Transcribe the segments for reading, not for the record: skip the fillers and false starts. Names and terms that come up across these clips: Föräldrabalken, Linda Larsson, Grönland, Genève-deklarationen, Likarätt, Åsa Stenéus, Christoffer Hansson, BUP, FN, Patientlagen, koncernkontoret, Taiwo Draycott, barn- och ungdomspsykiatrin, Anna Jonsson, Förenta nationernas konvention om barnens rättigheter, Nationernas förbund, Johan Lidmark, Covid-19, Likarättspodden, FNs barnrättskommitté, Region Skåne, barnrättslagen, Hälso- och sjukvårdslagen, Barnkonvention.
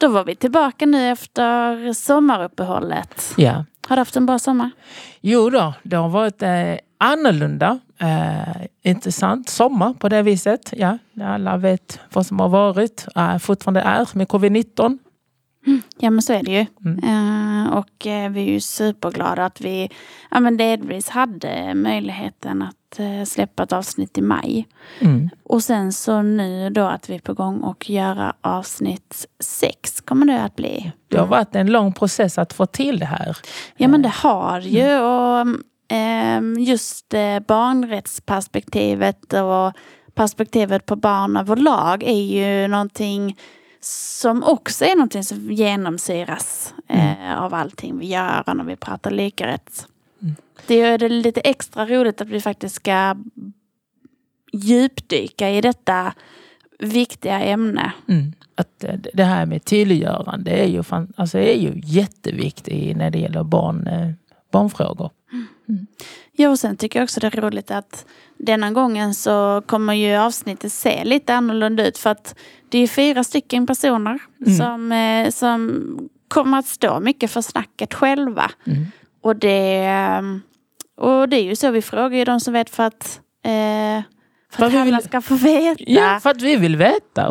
Då var vi tillbaka nu efter sommaruppehållet. Ja. Har du haft en bra sommar? Jo då, det har varit annorlunda, intressant sommar på det viset. Ja, alla vet vad som har varit, fortfarande är med covid-19. Ja, men så är det ju. Och vi är ju superglada att vi delvis hade möjligheten att släppa ett avsnitt i maj. Och sen så nu då att vi är på gång och göra avsnitt 6 kommer det att bli. Det har varit en lång process att få till det här. Ja, men det har ju. Och just barnrättsperspektivet och perspektivet på barn överlag är ju någonting som också är någonting som genomsyras av allting vi gör när vi pratar likarätt. Det gör det lite extra roligt att vi faktiskt ska djupdyka i detta viktiga ämne. Att det här med tydliggörande är ju jätteviktigt när det gäller barnfrågor. Ja, och sen tycker jag också det är roligt att denna gången så kommer ju avsnittet se lite annorlunda ut för att det är 4 stycken personer som kommer att stå mycket för snacket själva. Och det är ju så vi frågar ju de som vet för att alla ska få veta. Ja, för att vi vill veta.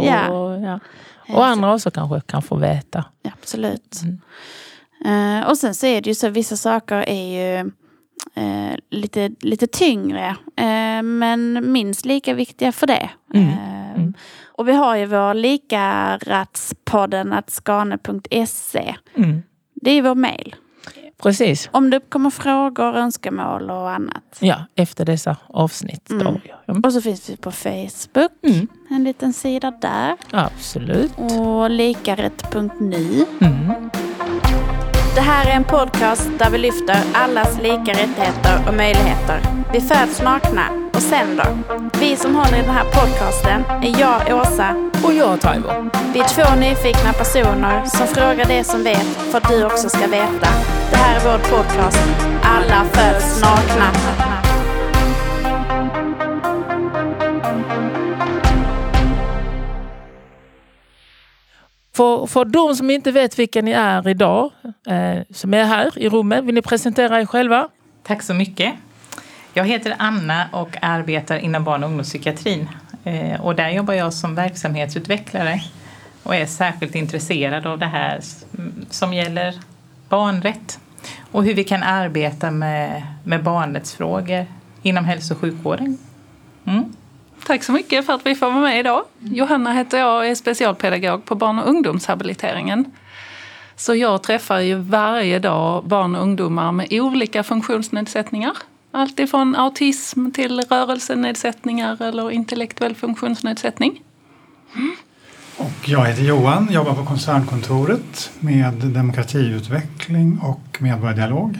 Och andra också kanske kan få veta. Ja, absolut. Och sen så är det ju så vissa saker är ju lite tyngre men minst lika viktiga för det. Och vi har ju vår Likarättspodden @skane.se. Det är vår mejl. Precis. Om det uppkommer frågor, önskemål och annat. Ja, efter dessa avsnitt. Då. Och så finns vi på Facebook. En liten sida där. Absolut. Och likarätt.nu. Det här är en podcast där vi lyfter allas lika rättigheter och möjligheter. Vi föds nakna och sen då? Vi som håller i den här podcasten är jag, Åsa. Och jag, Taivo. Vi är 2 nyfikna personer som frågar det som vet för att du också ska veta. Det här är vår podcast. Alla föds nakna. För de som inte vet vilka ni är idag, som är här i rummet, vill ni presentera er själva? Tack så mycket. Jag heter Anna och arbetar inom barn- och ungdomspsykiatrin. Och där jobbar jag som verksamhetsutvecklare och är särskilt intresserad av det här som gäller barnrätt. Och hur vi kan arbeta med barnrättsfrågor inom hälso- och sjukvården. Tack så mycket för att vi får vara med idag. Johanna heter jag och är specialpedagog på barn- och ungdomshabiliteringen. Så jag träffar ju varje dag barn och ungdomar med olika funktionsnedsättningar. Allt ifrån autism till rörelsenedsättningar eller intellektuell funktionsnedsättning. Och jag heter Johan, jobbar på koncernkontoret med demokratiutveckling och medborgardialog.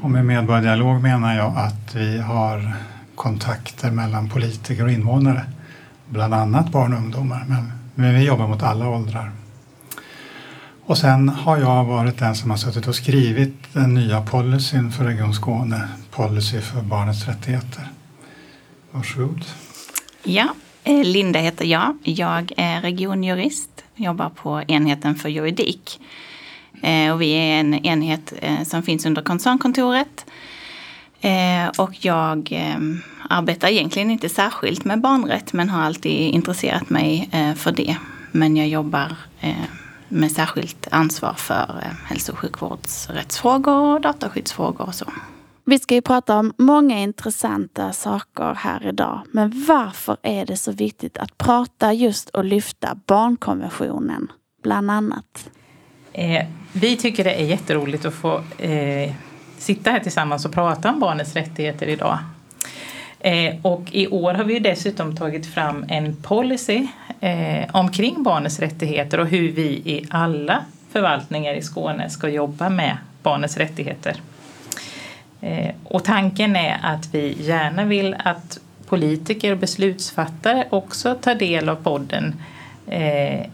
Och med medborgardialog menar jag att vi har kontakter mellan politiker och invånare, bland annat barn och ungdomar, men vi jobbar mot alla åldrar. Och sen har jag varit den som har suttit och skrivit den nya policyn för Region Skåne, policy för barnens rättigheter. Varsågod. Ja, Linda heter jag. Jag är regionjurist, jobbar på enheten för juridik. Och vi är en enhet som finns under koncernkontoret. Och jag arbetar egentligen inte särskilt med barnrätt men har alltid intresserat mig för det. Men jag jobbar med särskilt ansvar för hälso- och sjukvårdsrättsfrågor och dataskyddsfrågor och så. Vi ska ju prata om många intressanta saker här idag. Men varför är det så viktigt att prata just och lyfta barnkonventionen bland annat? Vi tycker det är jätteroligt att få sitta här tillsammans och prata om barnets rättigheter idag. Och i år har vi dessutom tagit fram en policy omkring barnets rättigheter och hur vi i alla förvaltningar i Skåne ska jobba med barnets rättigheter. Och tanken är att vi gärna vill att politiker och beslutsfattare också tar del av podden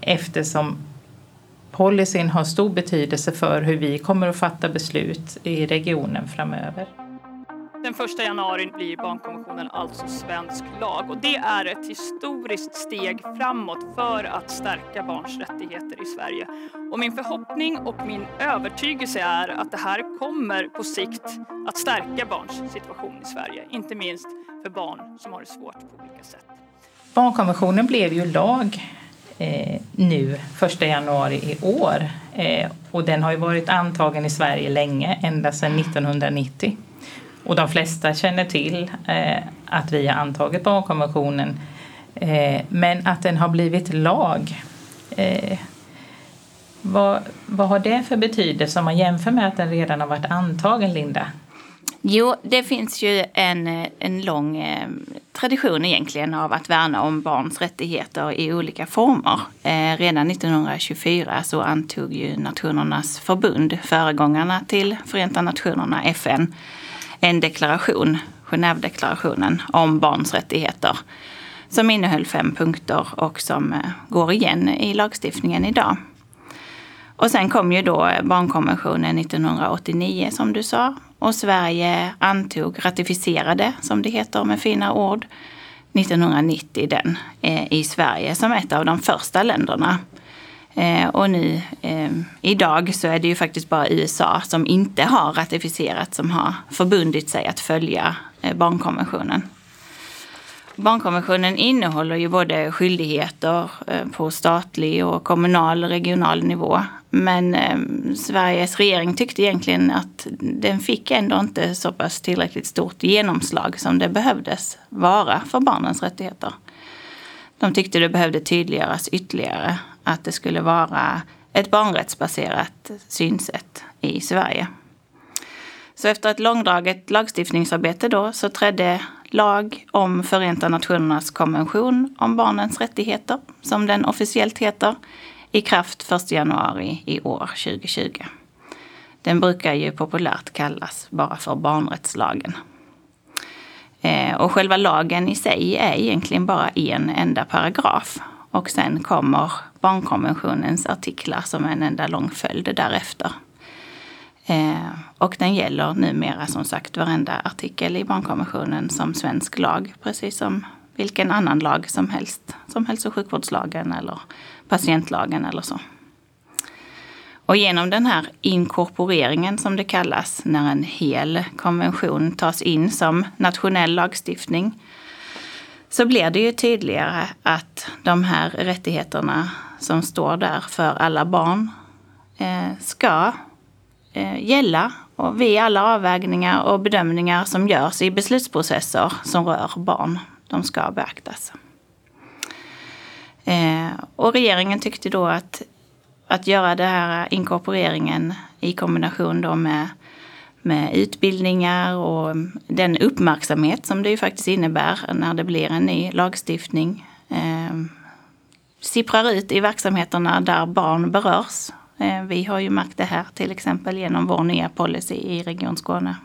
eftersom policyn har stor betydelse för hur vi kommer att fatta beslut i regionen framöver. Den 1 januari blir barnkonventionen alltså svensk lag, och det är ett historiskt steg framåt för att stärka barns rättigheter i Sverige. Och min förhoppning och min övertygelse är att det här kommer på sikt att stärka barns situation i Sverige, inte minst för barn som har det svårt på olika sätt. Barnkonventionen blev ju lag nu 1 januari i år, och den har ju varit antagen i Sverige länge, ända sedan 1990. Och de flesta känner till att vi har antagit barnkonventionen, men att den har blivit lag. Vad har det för betydelse om man jämför med att den redan har varit antagen, Linda? Jo, det finns ju en lång tradition egentligen av att värna om barns rättigheter i olika former. Redan 1924 så antog ju Nationernas förbund, föregångarna till Förenta nationerna, FN, en deklaration, Genève-deklarationen, om barns rättigheter, som innehöll 5 punkter och som går igen i lagstiftningen idag. Och sen kom ju då barnkonventionen 1989, som du sa, och Sverige ratificerade, som det heter med fina ord, 1990 den i Sverige som ett av de första länderna. Och nu idag så är det ju faktiskt bara USA som inte har ratificerat, som har förbundit sig att följa barnkonventionen. Barnkonventionen innehåller ju både skyldigheter på statlig och kommunal och regional nivå. Men Sveriges regering tyckte egentligen att den fick ändå inte så pass tillräckligt stort genomslag som det behövdes vara för barnens rättigheter. De tyckte det behövde tydliggöras ytterligare att det skulle vara ett barnrättsbaserat synsätt i Sverige. Så efter ett långdraget lagstiftningsarbete då så trädde lag om Förenta nationernas konvention om barnens rättigheter, som den officiellt heter, i kraft 1 januari i år 2020. Den brukar ju populärt kallas bara för barnrättslagen. Och själva lagen i sig är egentligen bara en enda paragraf. Och sen kommer barnkonventionens artiklar som en enda lång följd därefter. Och den gäller numera, som sagt, varenda artikel i barnkonventionen som svensk lag, precis som vilken annan lag som helst, som hälso- och sjukvårdslagen eller patientlagen eller så. Och genom den här inkorporeringen, som det kallas, när en hel konvention tas in som nationell lagstiftning, så blir det ju tydligare att de här rättigheterna som står där för alla barn ska gälla, och vid alla avvägningar och bedömningar som görs i beslutsprocesser som rör barn, de ska beaktas. Och regeringen tyckte då att göra den här inkorporeringen i kombination då med utbildningar och den uppmärksamhet som det ju faktiskt innebär när det blir en ny lagstiftning, sipprar ut i verksamheterna där barn berörs. Vi har ju märkt det här till exempel genom vår nya policy i Region Skåne.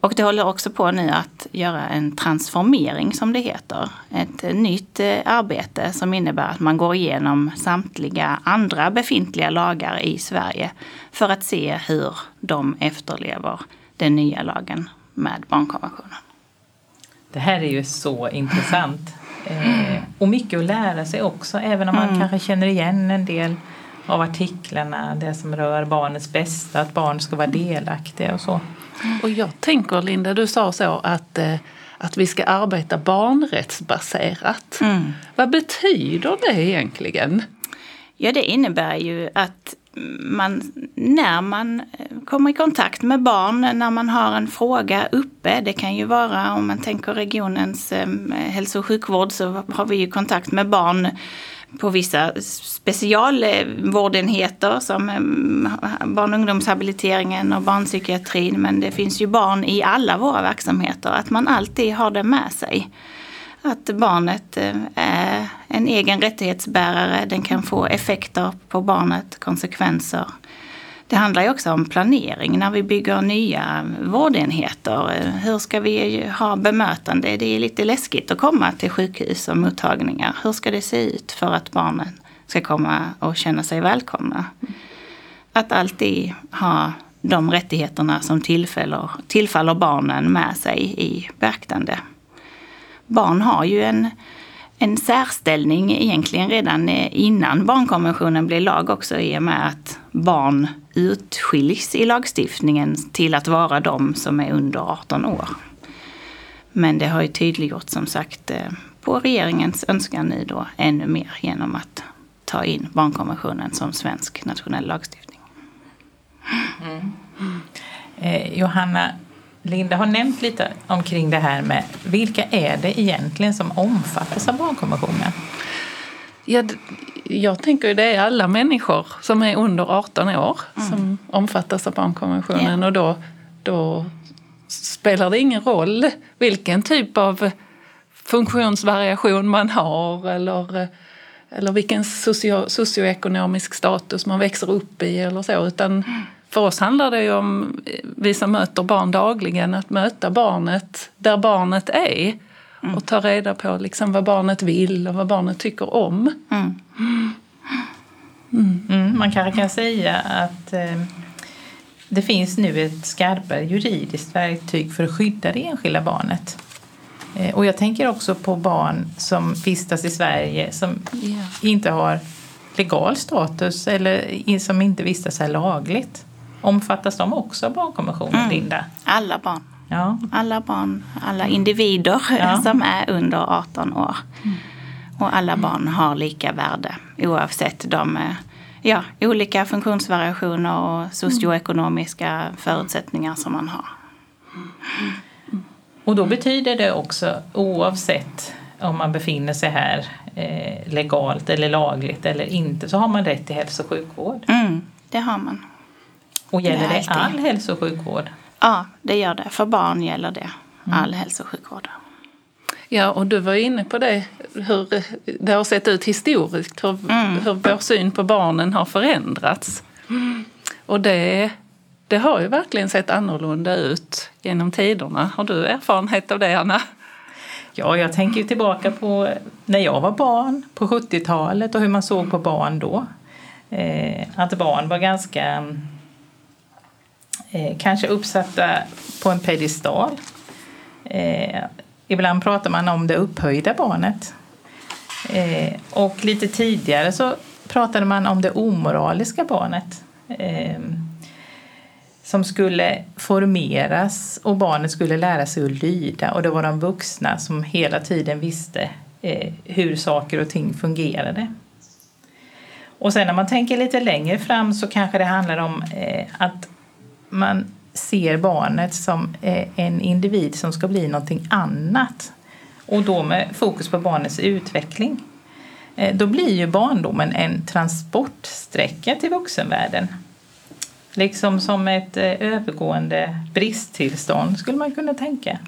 Och det håller också på nu att göra en transformering, som det heter. Ett nytt arbete som innebär att man går igenom samtliga andra befintliga lagar i Sverige för att se hur de efterlever den nya lagen med barnkonventionen. Det här är ju så intressant. Och mycket att lära sig också, även om man kanske känner igen en del av artiklarna, det som rör barnets bästa, att barn ska vara delaktiga och så. Och jag tänker, Linda, du sa så att vi ska arbeta barnrättsbaserat. Vad betyder det egentligen? Ja, det innebär ju att när man kommer i kontakt med barn, när man har en fråga uppe, det kan ju vara, om man tänker regionens hälso- och sjukvård, så har vi ju kontakt med barn på vissa specialvårdenheter som barn- och ungdomshabiliteringen och barnpsykiatrin. Men det finns ju barn i alla våra verksamheter. Att man alltid har det med sig. Att barnet är en egen rättighetsbärare. Den kan få effekter på barnet, konsekvenser. Det handlar ju också om planering när vi bygger nya vårdenheter. Hur ska vi ha bemötande? Det är lite läskigt att komma till sjukhus och mottagningar. Hur ska det se ut för att barnen ska komma och känna sig välkomna? Att alltid ha de rättigheterna som tillfaller barnen med sig i beaktande. Barn har ju en särställning egentligen redan innan barnkonventionen blev lag också, i och med att barn utskiljs i lagstiftningen till att vara de som är under 18 år. Men det har ju tydliggjort, som sagt, på regeringens önskan nu då ännu mer genom att ta in barnkonventionen som svensk nationell lagstiftning. Mm. Johanna, Linda har nämnt lite omkring det här med vilka är det egentligen som omfattas av barnkonventionen? Ja, jag tänker att det är alla människor som är under 18 år som omfattas av barnkonventionen. Yeah. Och då spelar det ingen roll vilken typ av funktionsvariation man har eller vilken socioekonomisk status man växer upp i eller så, utan för oss handlar det ju om, vi som möter barn dagligen, att möta barnet där barnet är och ta reda på liksom vad barnet vill och vad barnet tycker om. Mm. Mm. Mm. Man kan säga att det finns nu ett skarpare juridiskt verktyg för att skydda det enskilda barnet. Och jag tänker också på barn som vistas i Sverige som inte har legal status eller som inte vistas här lagligt. Omfattas de också av barnkonventionen, Linda? Alla barn. Ja. Alla barn, alla individer som är under 18 år. Mm. Och alla barn har lika värde oavsett de olika funktionsvariationer och socioekonomiska förutsättningar som man har. Och då betyder det också, oavsett om man befinner sig här legalt eller lagligt eller inte, så har man rätt till hälso- och sjukvård. Mm, det har man. Och gäller det all hälso- och sjukvård? Ja, det gör det. För barn gäller det all hälso- och sjukvård. Ja, och du var inne på det, hur det har sett ut historiskt, hur vår syn på barnen har förändrats. Mm. Och det har ju verkligen sett annorlunda ut genom tiderna. Har du erfarenhet av det, Anna? Ja, jag tänker ju tillbaka på när jag var barn på 70-talet och hur man såg på barn då. Att barn var ganska kanske uppsatta på en pedestal. Ibland pratar man om det upphöjda barnet. Och lite tidigare så pratade man om det omoraliska barnet. Som skulle formeras och barnet skulle lära sig att lyda. Och det var de vuxna som hela tiden visste hur saker och ting fungerade. Och sen när man tänker lite längre fram så kanske det handlar om att man ser barnet som en individ som ska bli någonting annat. Och då med fokus på barnets utveckling. Då blir ju barndomen en transportsträcka till vuxenvärlden. Liksom som ett övergående bristtillstånd skulle man kunna tänka.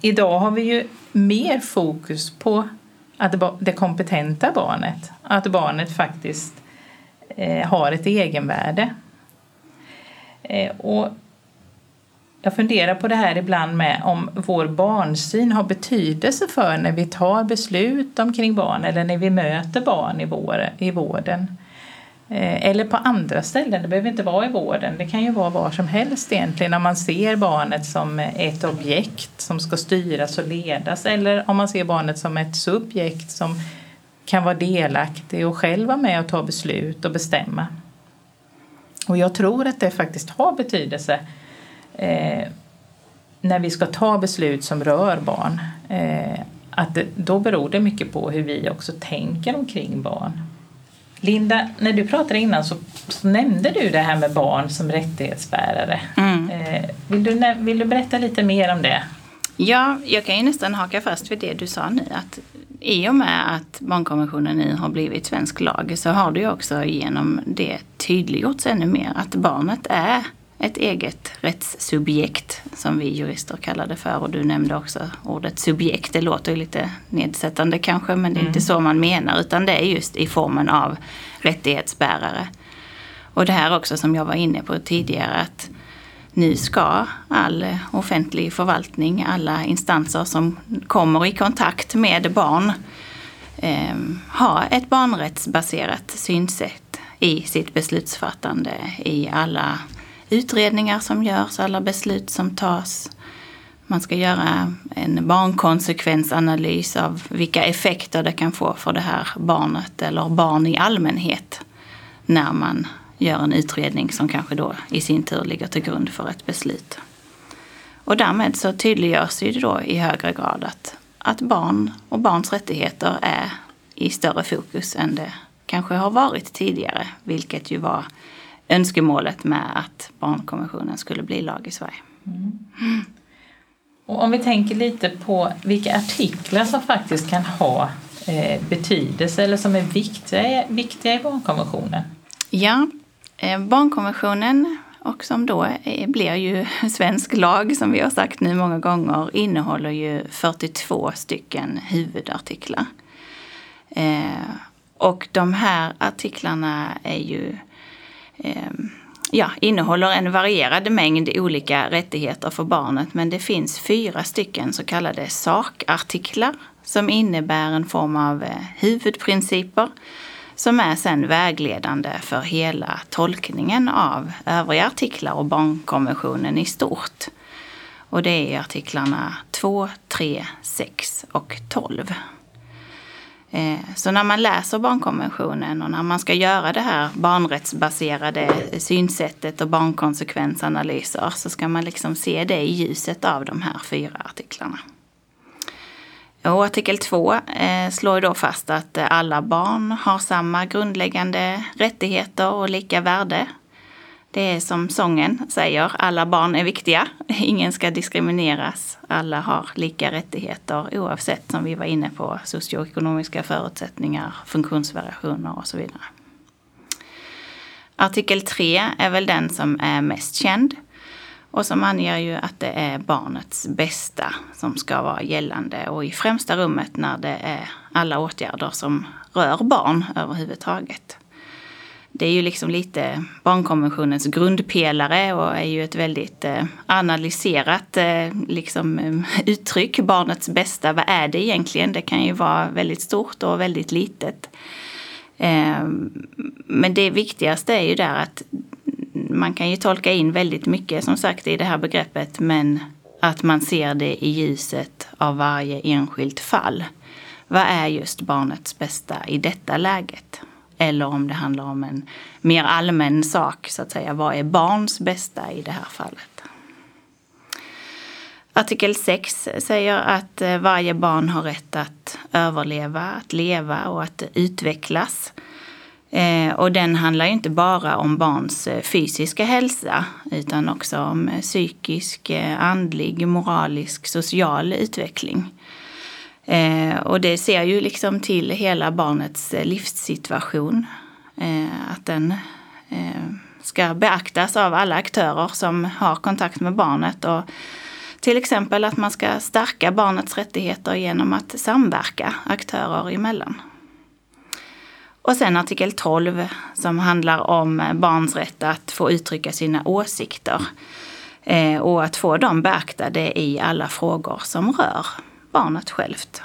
Idag har vi ju mer fokus på att det kompetenta barnet. Att barnet faktiskt har ett egenvärde. Och jag funderar på det här ibland med om vår barnsyn har betydelse för när vi tar beslut omkring barn. Eller när vi möter barn i vården. Eller på andra ställen, det behöver inte vara i vården. Det kan ju vara var som helst egentligen, när man ser barnet som ett objekt som ska styras och ledas. Eller om man ser barnet som ett subjekt som kan vara delaktig och själv vara med och ta beslut och bestämma. Och jag tror att det faktiskt har betydelse när vi ska ta beslut som rör barn. Att då beror det mycket på hur vi också tänker omkring barn. Linda, när du pratade innan så nämnde du det här med barn som rättighetsbärare. Mm. Vill du berätta lite mer om det? Ja, jag kan ju nästan haka fast vid det du sa nu. Att i och med att barnkonventionen nu har blivit svensk lag så har du också genom det tydliggjorts ännu mer att barnet är ett eget rättssubjekt, som vi jurister kallar det för. Och du nämnde också ordet subjekt. Det låter ju lite nedsättande kanske, men det är inte så man menar, utan det är just i formen av rättighetsbärare. Och det här också som jag var inne på tidigare, att nu ska all offentlig förvaltning, alla instanser som kommer i kontakt med barn ha ett barnrättsbaserat synsätt i sitt beslutsfattande, i alla utredningar som görs, alla beslut som tas. Man ska göra en barnkonsekvensanalys av vilka effekter det kan få för det här barnet eller barn i allmänhet när man gör en utredning som kanske då i sin tur ligger till grund för ett beslut. Och därmed så tydliggörs ju då i högre grad att barn och barns rättigheter är i större fokus än det kanske har varit tidigare, vilket ju var önskemålet med att barnkonventionen skulle bli lag i Sverige. Mm. Och om vi tänker lite på vilka artiklar som faktiskt kan ha betydelse eller som är viktiga i barnkonventionen. Ja, barnkonventionen, och som då blir ju svensk lag som vi har sagt nu många gånger, innehåller ju 42 stycken huvudartiklar. Och de här artiklarna är ju... innehåller en varierad mängd olika rättigheter för barnet, men det finns 4 stycken så kallade sakartiklar som innebär en form av huvudprinciper som är sedan vägledande för hela tolkningen av övriga artiklar och barnkonventionen i stort. Och det är artiklarna 2, 3, 6 och 12. Så när man läser barnkonventionen och när man ska göra det här barnrättsbaserade synsättet och barnkonsekvensanalyser, så ska man liksom se det i ljuset av de här 4 artiklarna. Och artikel 2 slår då fast att alla barn har samma grundläggande rättigheter och lika värde. Det är som sången säger, alla barn är viktiga, ingen ska diskrimineras, alla har lika rättigheter oavsett, som vi var inne på, socioekonomiska förutsättningar, funktionsvariationer och så vidare. Artikel 3 är väl den som är mest känd och som anger ju att det är barnets bästa som ska vara gällande och i främsta rummet när det är alla åtgärder som rör barn överhuvudtaget. Det är ju liksom lite barnkonventionens grundpelare och är ju ett väldigt analyserat uttryck. Barnets bästa, vad är det egentligen? Det kan ju vara väldigt stort och väldigt litet. Men det viktigaste är ju där att man kan ju tolka in väldigt mycket som sagt i det här begreppet, men att man ser det i ljuset av varje enskilt fall. Vad är just barnets bästa i detta läget? Eller om det handlar om en mer allmän sak så att säga. Vad är barns bästa i det här fallet? Artikel 6 säger att varje barn har rätt att överleva, att leva och att utvecklas. Och den handlar ju inte bara om barns fysiska hälsa utan också om psykisk, andlig, moralisk, social utveckling. Och det ser ju liksom till hela barnets livssituation, att den ska beaktas av alla aktörer som har kontakt med barnet, och till exempel att man ska stärka barnets rättigheter genom att samverka aktörer emellan. Och sen artikel 12 som handlar om barns rätt att få uttrycka sina åsikter och att få dem beaktade i alla frågor som rör barnet självt.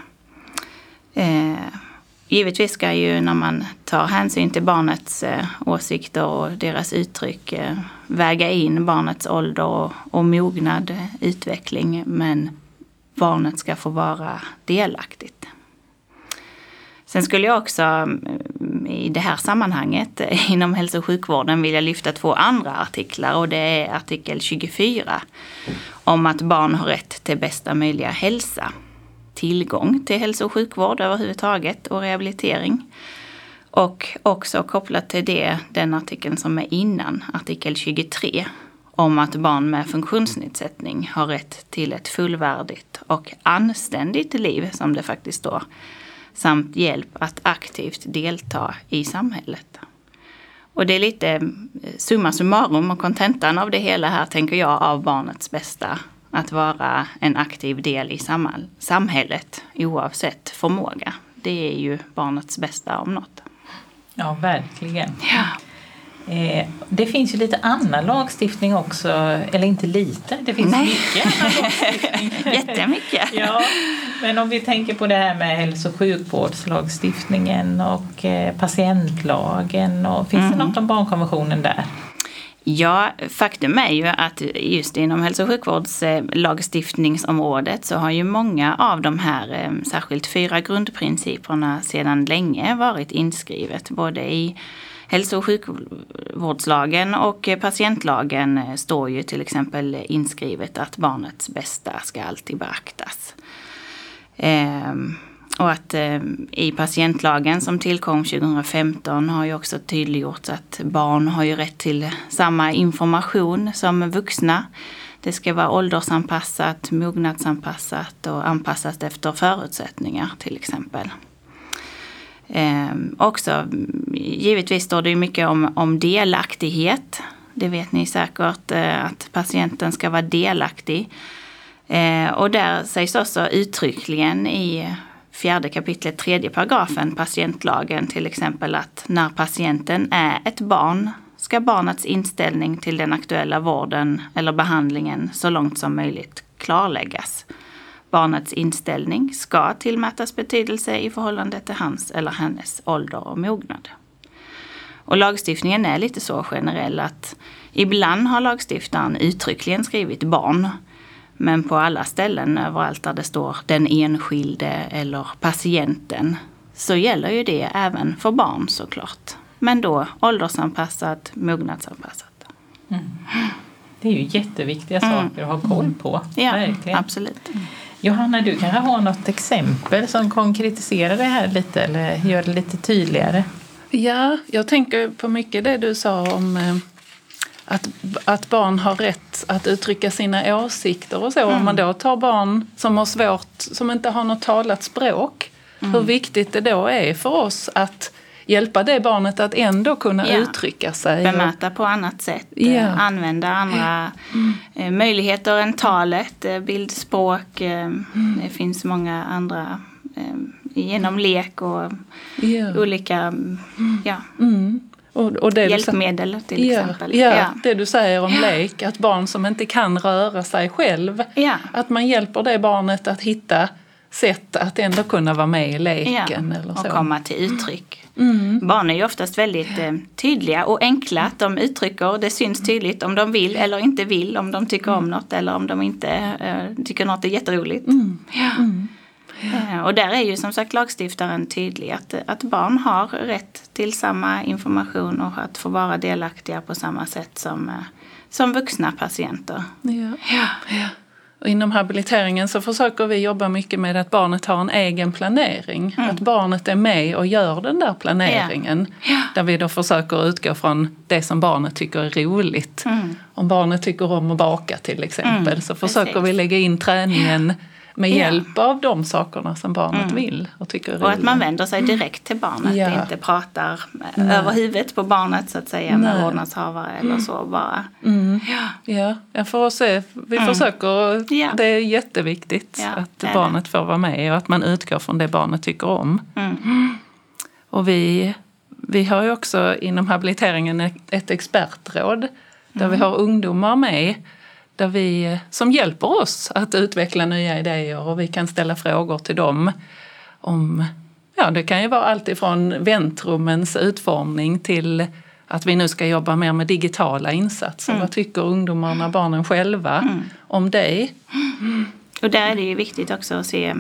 Givetvis ska ju när man tar hänsyn till barnets åsikter och deras uttryck väga in barnets ålder och mognad, utveckling, men barnet ska få vara delaktigt. Sen skulle jag också i det här sammanhanget inom hälso- och sjukvården vilja lyfta 2 andra artiklar, och det är artikel 24 om att barn har rätt till bästa möjliga hälsa, tillgång till hälso- och sjukvård överhuvudtaget och rehabilitering. Och också kopplat till det, den artikeln som är innan, artikel 23, om att barn med funktionsnedsättning har rätt till ett fullvärdigt och anständigt liv, som det faktiskt står, samt hjälp att aktivt delta i samhället. Och det är lite summa summarum och kontentan av det hela här, tänker jag, av barnets bästa. Att vara en aktiv del i samhället oavsett förmåga. Det är ju barnets bästa om något. Ja, verkligen. Ja. Det finns ju lite annan lagstiftning också, eller inte lite, det finns mycket annan lagstiftning. Jättemycket. Ja, men om vi tänker på det här med hälso- och sjukvårdslagstiftningen och patientlagen, och finns det något om barnkonventionen där? Ja, faktum är ju att just inom hälso- och sjukvårdslagstiftningsområdet så har ju många av de här, särskilt 4 grundprinciperna sedan länge varit inskrivet. Både i hälso- och sjukvårdslagen och patientlagen står ju till exempel inskrivet att barnets bästa ska alltid beaktas. Och att i patientlagen som tillkom 2015 har ju också tydliggjorts att barn har ju rätt till samma information som vuxna. Det ska vara åldersanpassat, mognadsanpassat och anpassat efter förutsättningar till exempel. Också givetvis står det ju mycket om delaktighet. Det vet ni säkert, att patienten ska vara delaktig. Och där sägs också uttryckligen i 4 kapitlet 3 paragrafen patientlagen till exempel att när patienten är ett barn ska barnets inställning till den aktuella vården eller behandlingen så långt som möjligt klarläggas. Barnets inställning ska tillmätas betydelse i förhållande till hans eller hennes ålder och mognad. Och lagstiftningen är lite så generell att ibland har lagstiftaren uttryckligen skrivit barn. Men på alla ställen, överallt där det står den enskilde eller patienten, så gäller ju det även för barn såklart. Men då åldersanpassat, mognadsanpassat. Mm. Det är ju jätteviktiga saker att ha koll på. Ja, verkligen. Absolut. Mm. Johanna, du kanske har något exempel som konkretiserar det här lite eller gör det lite tydligare? Ja, jag tänker på mycket det du sa om att barn har rätt att uttrycka sina åsikter och så. Om man då tar barn som har svårt, som inte har något talat språk, hur viktigt det då är för oss att hjälpa det barnet att ändå kunna uttrycka sig. Bemöta på annat sätt, använda andra möjligheter än talet, bildspråk. Det finns många andra genom lek och olika Och det hjälpmedel till exempel. Ja, det du säger om lek, att barn som inte kan röra sig själv, att man hjälper det barnet att hitta sätt att ändå kunna vara med i leken. Eller så. Och komma till uttryck. Mm. Barn är ju oftast väldigt tydliga och enkla att de uttrycker. Det syns tydligt om de vill eller inte vill, om de tycker om något eller om de inte tycker något är jätteroligt. Mm. Ja. Mm. Ja. Och där är ju som sagt lagstiftaren tydlig att barn har rätt till samma information och att få vara delaktiga på samma sätt som vuxna patienter. Ja. Och inom habiliteringen så försöker vi jobba mycket med att barnet har en egen planering. Mm. Att barnet är med och gör den där planeringen. Ja. Där vi då försöker utgå från det som barnet tycker är roligt. Mm. Om barnet tycker om att baka till exempel så försöker vi lägga in träningen med hjälp av de sakerna som barnet vill och tycker är roligt. Och att man vänder sig direkt till barnet. Inte pratar över huvudet på barnet så att säga med vårdnadshavare eller så bara. Mm. Ja, för oss vi försöker. Det är jätteviktigt att barnet får vara med och att man utgår från det barnet tycker om. Mm. Och vi har ju också inom habiliteringen ett expertråd där vi har ungdomar med. Där vi, som hjälper oss att utveckla nya idéer och vi kan ställa frågor till dem om, det kan ju vara allt ifrån väntrummens utformning till att vi nu ska jobba mer med digitala insatser. Vad tycker ungdomarna, barnen själva om det? Mm. Och där är det ju viktigt också att se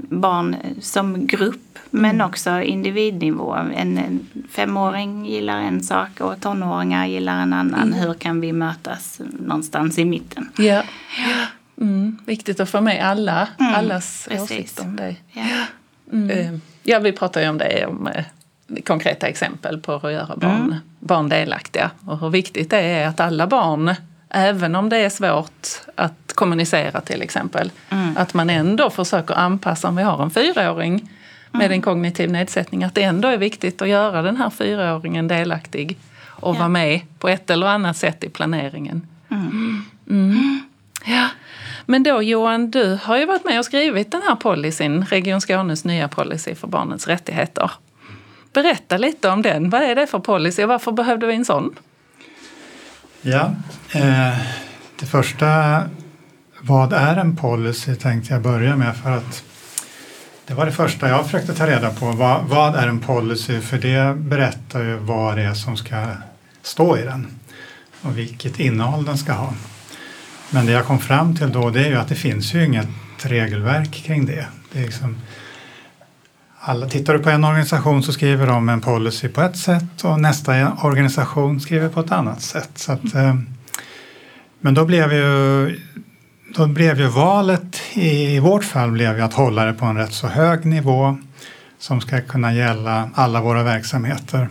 barn som grupp men också individnivå. En 5-åring gillar en sak och tonåringar gillar en annan. Hur kan vi mötas någonstans i mitten? Ja. Viktigt att få med allas åsikter om det. Ja, vi pratar ju om det, om konkreta exempel på att göra barn delaktiga. Och hur viktigt det är att alla barn, även om det är svårt att kommunicera till exempel, att man ändå försöker anpassa, om vi har en 4-åring med en kognitiv nedsättning, att det ändå är viktigt att göra den här 4-åringen delaktig och vara med på ett eller annat sätt i planeringen. Ja. Men då Johan, du har ju varit med och skrivit den här policyn, Region Skånes nya policy för barnens rättigheter. Berätta lite om den. Vad är det för policy och varför behövde vi en sån? Ja, det första, vad är en policy, tänkte jag börja med, för att det var det första jag försökte ta reda på. Vad är en policy? För det berättar ju vad det är som ska stå i den och vilket innehåll den ska ha. Men det jag kom fram till då, det är ju att det finns ju inget regelverk kring det. Det är liksom, alla, tittar du på en organisation så skriver de en policy på ett sätt och nästa organisation skriver på ett annat sätt. Så att, men då blev ju valet i vårt fall blev ju att hålla det på en rätt så hög nivå som ska kunna gälla alla våra verksamheter.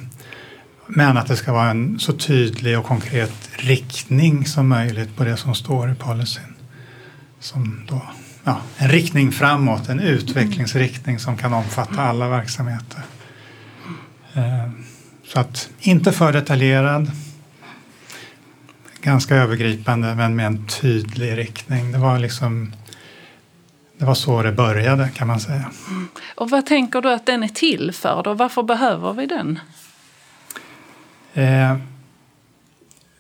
Men att det ska vara en så tydlig och konkret riktning som möjligt på det som står i policyn. Som då, ja, en riktning framåt, en utvecklingsriktning som kan omfatta alla verksamheter. Så att inte för detaljerad, ganska övergripande, men med en tydlig riktning. Det var så det började, kan man säga. Och vad tänker du att den är till för då? Varför behöver vi den?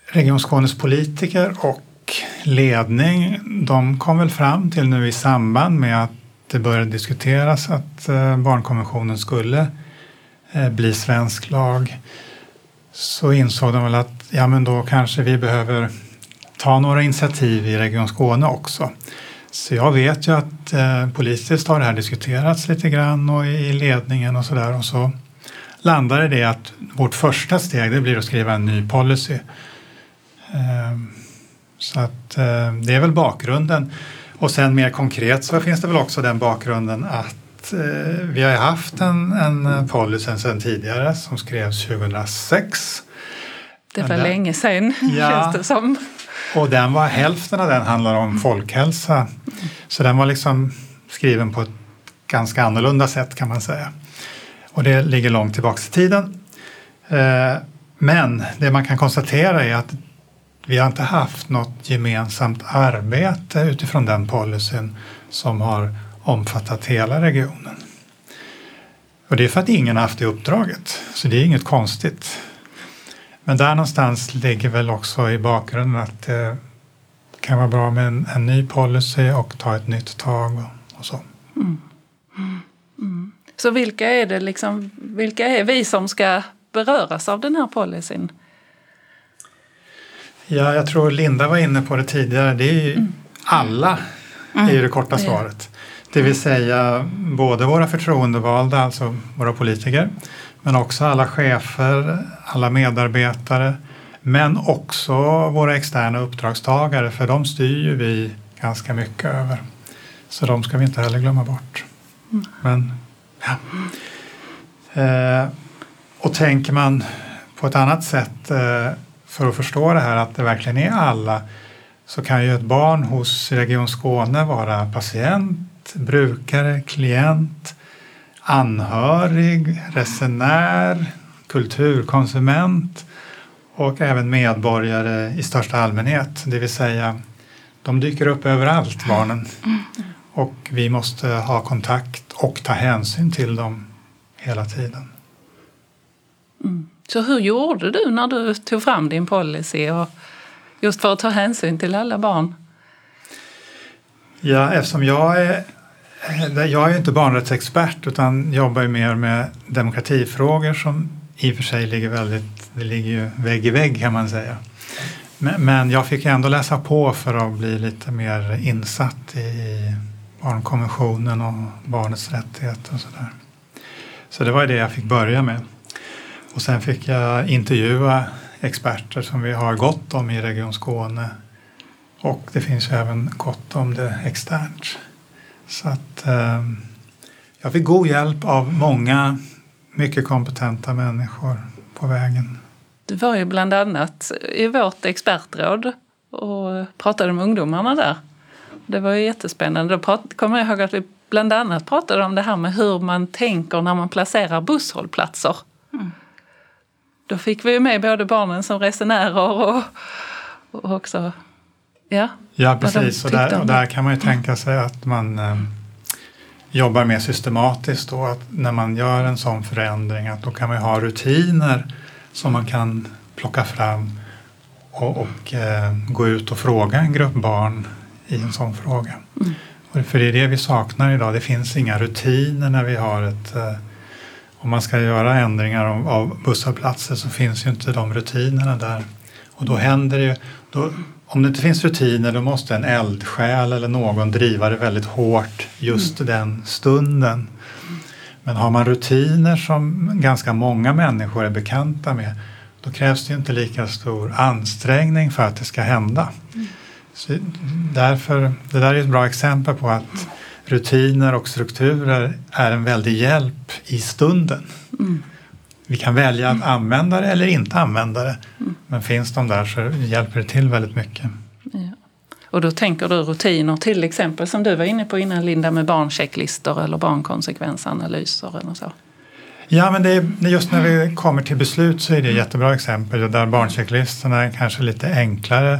Region Skånes politiker och ledning, de kom väl fram till nu i samband med att det började diskuteras att barnkonventionen skulle bli svensk lag, så insåg de väl att ja, men då kanske vi behöver ta några initiativ i Region Skåne också. Så jag vet ju att politiskt har det här diskuterats lite grann och i ledningen och sådär, och så landade det att vårt första steg det blir att skriva en ny policy. Så att det är väl bakgrunden. Och sen mer konkret så finns det väl också den bakgrunden att vi har haft en policy sedan tidigare som skrevs 2006. Det var länge sedan, ja, känns det som. Och den var hälften av den handlar om folkhälsa. Så den var liksom skriven på ett ganska annorlunda sätt, kan man säga. Och det ligger långt tillbaka i tiden. Men det man kan konstatera är att vi har inte haft något gemensamt arbete utifrån den policyn som har omfattat hela regionen. Och det är för att ingen har haft det uppdraget. Så det är inget konstigt. Men där någonstans ligger väl också i bakgrunden att det kan vara bra med en ny policy och ta ett nytt tag och så. Så vilka är vi som ska beröras av den här policyn? Ja, jag tror Linda var inne på det tidigare. Det är ju alla, är ju det korta svaret. Det vill säga både våra förtroendevalda, alltså våra politiker, men också alla chefer, alla medarbetare, men också våra externa uppdragstagare, för de styr ju vi ganska mycket över. Så de ska vi inte heller glömma bort. Men ja. Och tänker man på ett annat sätt för att förstå det här att det verkligen är alla, så kan ju ett barn hos Region Skåne vara patient, brukare, klient, anhörig, resenär, kulturkonsument och även medborgare i största allmänhet. Det vill säga, de dyker upp överallt, barnen. Och vi måste ha kontakt och ta hänsyn till dem hela tiden. Så hur gjorde du när du tog fram din policy och just för att ta hänsyn till alla barn? Ja, eftersom jag är inte barnrättsexpert utan jobbar ju mer med demokratifrågor som i och för sig ligger ju vägg i vägg, kan man säga. Men jag fick ändå läsa på för att bli lite mer insatt i barnkonventionen och barnets rättigheter och sådär. Så det var det jag fick börja med. Och sen fick jag intervjua experter som vi har gott om i Region Skåne. Och det finns ju även gott om det externt. Så att jag fick god hjälp av många mycket kompetenta människor på vägen. Du var ju bland annat i vårt expertråd och pratade med ungdomarna där. Det var ju jättespännande. Då kommer jag ihåg att vi bland annat pratade om det här med hur man tänker när man placerar busshållplatser. Då fick vi ju med både barnen som resenärer och också... Ja, precis. Och där kan man ju tänka sig att man jobbar med systematiskt då, att när man gör en sån förändring att då kan man ha rutiner som man kan plocka fram och gå ut och fråga en grupp barn i en sån fråga. Och för det är det vi saknar idag. Det finns inga rutiner när vi har ett... Om man ska göra ändringar av busshållplatser så finns ju inte de rutinerna där. Och då händer det ju... Om det inte finns rutiner då måste en eldsjäl eller någon driva det väldigt hårt just den stunden. Men har man rutiner som ganska många människor är bekanta med, då krävs det inte lika stor ansträngning för att det ska hända. Så därför, det där är ett bra exempel på att rutiner och strukturer är en väldig hjälp i stunden. Vi kan välja att använda det eller inte använda det. Men finns de där så hjälper det till väldigt mycket. Ja. Och då tänker du rutiner till exempel som du var inne på innan, Linda, med barnchecklistor eller barnkonsekvensanalyser eller så. Ja, men det är, just när vi kommer till beslut så är det ett jättebra exempel. Där barnchecklistorna är kanske lite enklare.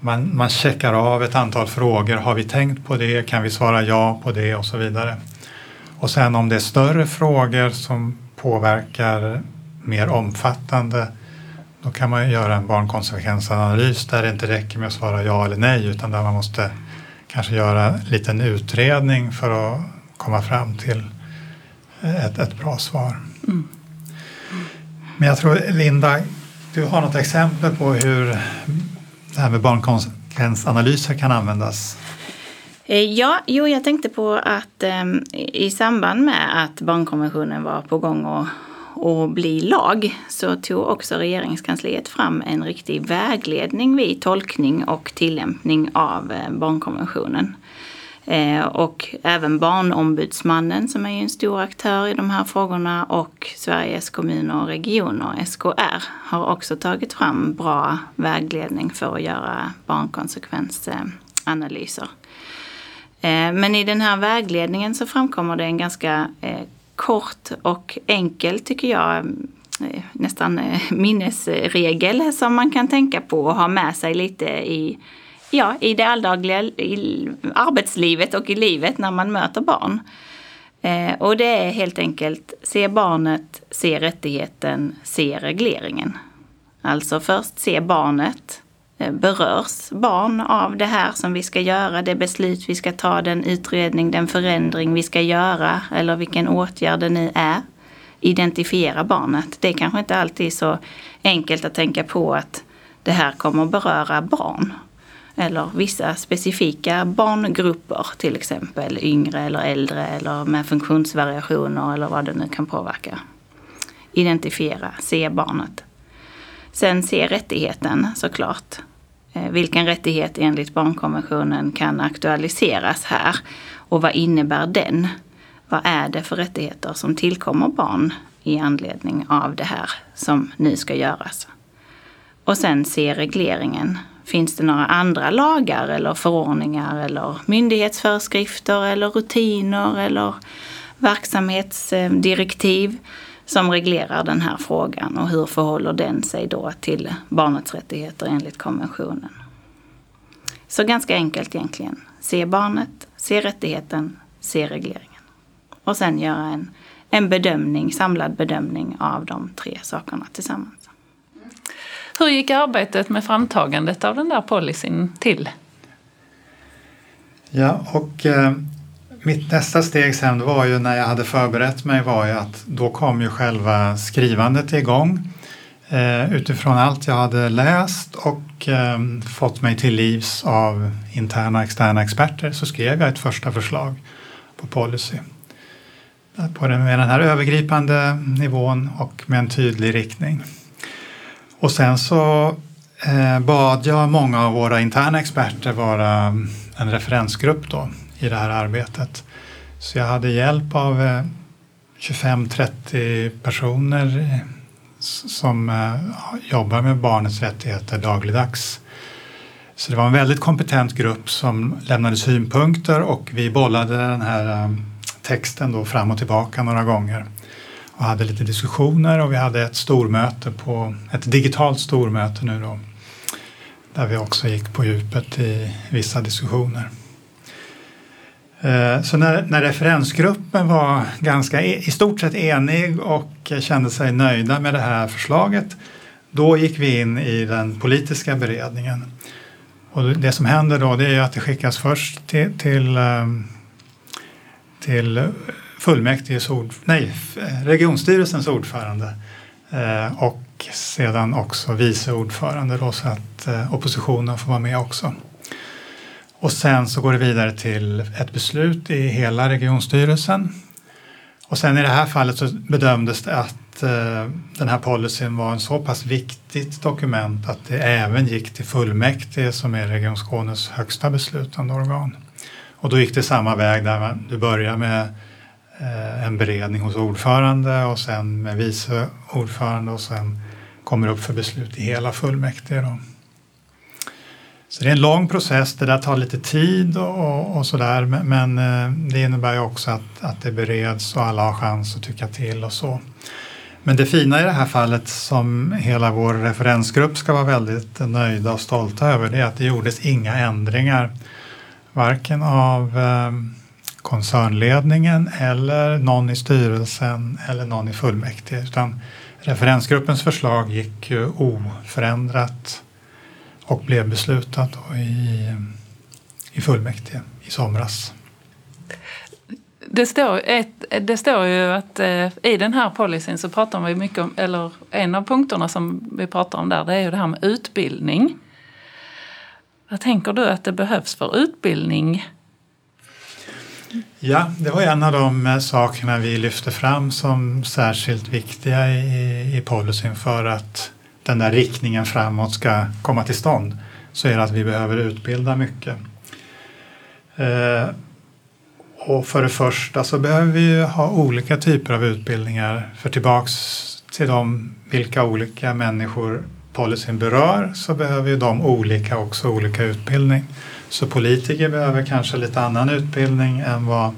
Man checkar av ett antal frågor. Har vi tänkt på det? Kan vi svara ja på det? Och så vidare. Och sen om det är större frågor som påverkar mer omfattande, då kan man göra en barnkonsekvensanalys där det inte räcker med att svara ja eller nej, utan där man måste kanske göra en liten utredning för att komma fram till ett bra svar. Men jag tror, Linda, du har något exempel på hur det här med barnkonsekvensanalyser kan användas. Ja, jag tänkte på att i samband med att barnkonventionen var på gång att bli lag, så tog också regeringskansliet fram en riktig vägledning vid tolkning och tillämpning av barnkonventionen. Och även Barnombudsmannen, som är ju en stor aktör i de här frågorna, och Sveriges kommuner och regioner, SKR, har också tagit fram bra vägledning för att göra barnkonsekvensanalyser. Men i den här vägledningen så framkommer det en ganska kort och enkel, tycker jag, nästan minnesregel som man kan tänka på och ha med sig lite i det alldagliga i arbetslivet och i livet när man möter barn. Och det är helt enkelt: se barnet, se rättigheten, se regleringen. Alltså först se barnet. Berörs barn av det här som vi ska göra, det beslut vi ska ta, den utredning, den förändring vi ska göra eller vilken åtgärd det nu är? Identifiera barnet. Det är kanske inte alltid så enkelt att tänka på att det här kommer beröra barn eller vissa specifika barngrupper, till exempel yngre eller äldre eller med funktionsvariationer eller vad det nu kan påverka. Identifiera, se barnet. Sen se rättigheten, såklart. Vilken rättighet enligt barnkonventionen kan aktualiseras här? Och vad innebär den? Vad är det för rättigheter som tillkommer barn i anledning av det här som nu ska göras? Och sen se regleringen. Finns det några andra lagar eller förordningar eller myndighetsföreskrifter eller rutiner eller verksamhetsdirektiv som reglerar den här frågan, och hur förhåller den sig då till barnets rättigheter enligt konventionen? Så ganska enkelt egentligen. Se barnet, se rättigheten, se regleringen. Och sen göra en bedömning, samlad bedömning av de tre sakerna tillsammans. Hur gick arbetet med framtagandet av den där policyn till? Ja, och... Mitt nästa steg sen var ju, när jag hade förberett mig, var ju att då kom ju själva skrivandet igång. Utifrån allt jag hade läst och fått mig till livs av interna och externa experter, så skrev jag ett första förslag på policy. Med den här övergripande nivån och med en tydlig riktning. Och sen så bad jag många av våra interna experter vara en referensgrupp då i det här arbetet. Så jag hade hjälp av 25-30 personer som jobbar med barnets rättigheter dagligdags. Så det var en väldigt kompetent grupp som lämnade synpunkter, och vi bollade den här texten då fram och tillbaka några gånger och hade lite diskussioner, och vi hade ett digitalt stormöte nu då, där vi också gick på djupet i vissa diskussioner. Så när referensgruppen var ganska i stort sett enig och kände sig nöjda med det här förslaget, då gick vi in i den politiska beredningen. Och det som händer då, det är att det skickas först till regionstyrelsens ordförande och sedan också vice ordförande då, så att oppositionen får vara med också. Och sen så går det vidare till ett beslut i hela regionstyrelsen. Och sen i det här fallet så bedömdes det att den här policyn var en så pass viktigt dokument att det även gick till fullmäktige, som är Region Skånes högsta beslutande organ. Och då gick det samma väg, där du börjar med en beredning hos ordförande och sen med vice ordförande och sen kommer upp för beslut i hela fullmäktige då. Så det är en lång process, det där tar lite tid och sådär, men det innebär ju också att det bereds och alla har chans att tycka till och så. Men det fina i det här fallet, som hela vår referensgrupp ska vara väldigt nöjda och stolta över, det är att det gjordes inga ändringar, varken av koncernledningen eller någon i styrelsen eller någon i fullmäktige, utan referensgruppens förslag gick ju oförändrat och blev beslutat i fullmäktige i somras. Det står ju att i den här policyn så pratar vi mycket om, eller en av punkterna som vi pratar om där, det är ju det här med utbildning. Vad tänker du att det behövs för utbildning? Ja, det var en av de sakerna vi lyfte fram som särskilt viktiga i policyn för att den där riktningen framåt ska komma till stånd, så är det att vi behöver utbilda mycket. Och för det första så behöver vi ha olika typer av utbildningar. För tillbaks till vilka olika människor policyn berör, så behöver ju de olika utbildning. Så politiker behöver kanske lite annan utbildning än vad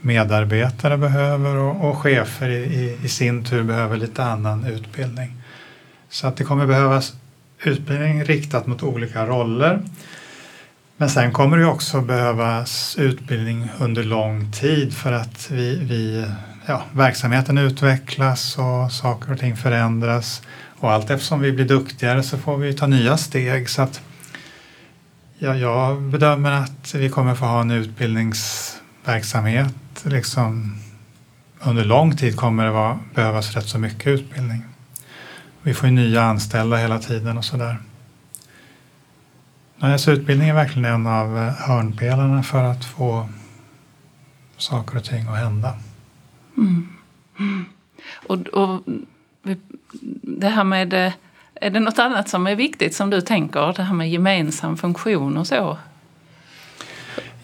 medarbetare behöver, och chefer i sin tur behöver lite annan utbildning. Så att det kommer behövas utbildning riktat mot olika roller. Men sen kommer det också behövas utbildning under lång tid, för att verksamheten utvecklas och saker och ting förändras. Och allt eftersom vi blir duktigare så får vi ta nya steg. Så att jag bedömer att vi kommer få ha en utbildningsverksamhet. Liksom, under lång tid kommer det behövas rätt så mycket utbildning. Vi får ju nya anställda hela tiden och sådär. Så utbildning är verkligen en av hörnpelarna för att få saker och ting att hända. Mm. Och det här med, är det något annat som är viktigt som du tänker? Det här med gemensam funktion och så?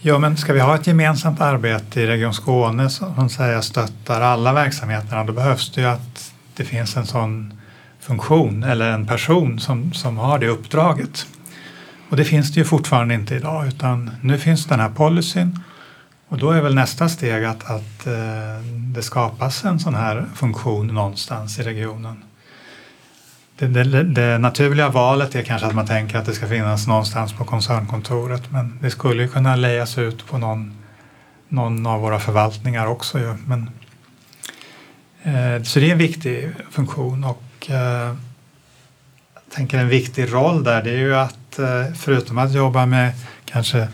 Ja, men ska vi ha ett gemensamt arbete i Region Skåne som säger stöttar alla verksamheterna, då behövs det ju att det finns en sån funktion eller en person som har det uppdraget. Och det finns det ju fortfarande inte idag, utan nu finns den här policyn, och då är väl nästa steg att det skapas en sån här funktion någonstans i regionen. Det naturliga valet är kanske att man tänker att det ska finnas någonstans på koncernkontoret, men det skulle ju kunna lejas ut på någon av våra förvaltningar också. Ja. Men, så det är en viktig funktion, och jag tänker en viktig roll där, det är ju att förutom att jobba med kanske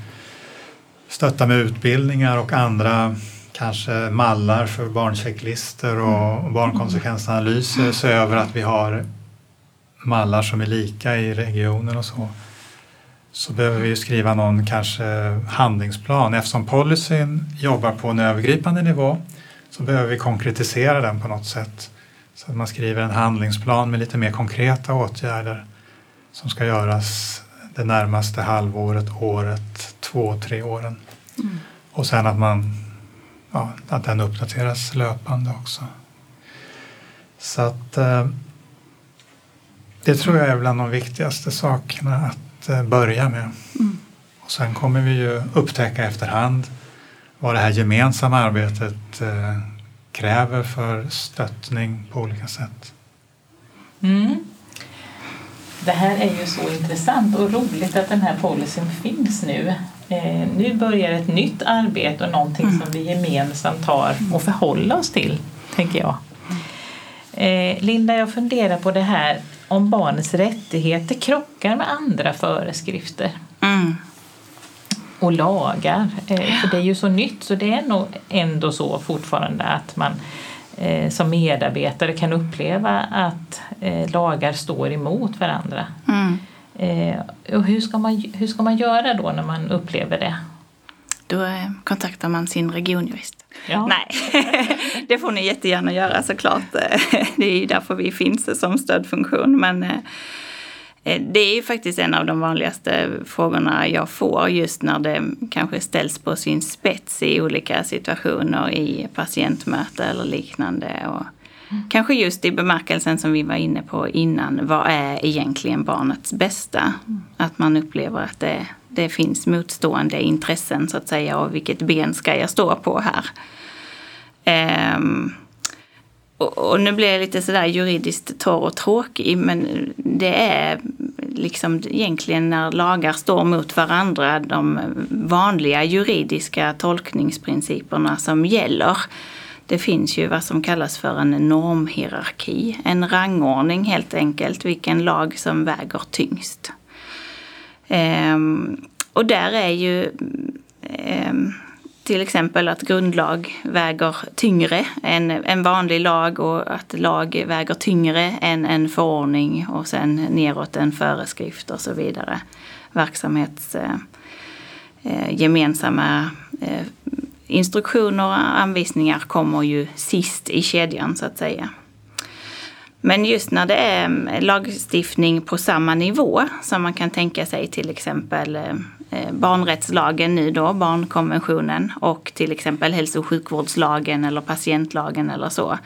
stötta med utbildningar och andra kanske mallar för barnchecklister och barnkonsekvensanalyser, så över att vi har mallar som är lika i regionen och så behöver vi ju skriva någon kanske handlingsplan. Eftersom policyn jobbar på en övergripande nivå så behöver vi konkretisera den på något sätt. Så att man skriver en handlingsplan med lite mer konkreta åtgärder som ska göras det närmaste halvåret, året, 2-3 åren. Mm. Och sen att att den uppdateras löpande också. Så att det tror jag är bland de viktigaste sakerna att börja med. Mm. Och sen kommer vi ju upptäcka efterhand vad det här gemensamma arbetet kräver för stöttning på olika sätt. Mm. Det här är ju så intressant och roligt att den här policyn finns nu. nu börjar ett nytt arbete och någonting som vi gemensamt har och förhåller oss till, tänker jag. Linda, jag funderar på det här om barnets rättigheter krockar med andra föreskrifter och lagar. För det är ju så nytt, så det är nog ändå så fortfarande att man som medarbetare kan uppleva att lagar står emot varandra. Och hur ska man göra då när man upplever det? Då kontaktar man sin regionjurist. Ja. Nej, det får ni jättegärna göra såklart. Det är ju därför vi finns som stödfunktion. Men det är ju faktiskt en av de vanligaste frågorna jag får just när det kanske ställs på sin spets i olika situationer i patientmöte eller liknande. Och kanske just i bemärkelsen som vi var inne på innan, vad är egentligen barnets bästa? Att man upplever att det finns motstående intressen så att säga, och vilket ben ska jag stå på här? Och nu blir jag lite sådär juridiskt torr och tråkig, men det är liksom egentligen när lagar står mot varandra de vanliga juridiska tolkningsprinciperna som gäller. Det finns ju vad som kallas för en normhierarki, en rangordning helt enkelt, vilken lag som väger tyngst. Och där är ju till exempel att grundlag väger tyngre än en vanlig lag, och att lag väger tyngre än en förordning och sen neråt en föreskrift och så vidare. Verksamhetsgemensamma instruktioner och anvisningar kommer ju sist i kedjan så att säga. Men just när det är lagstiftning på samma nivå som man kan tänka sig till exempel barnrättslagen nu då, barnkonventionen, och till exempel hälso- och sjukvårdslagen eller patientlagen eller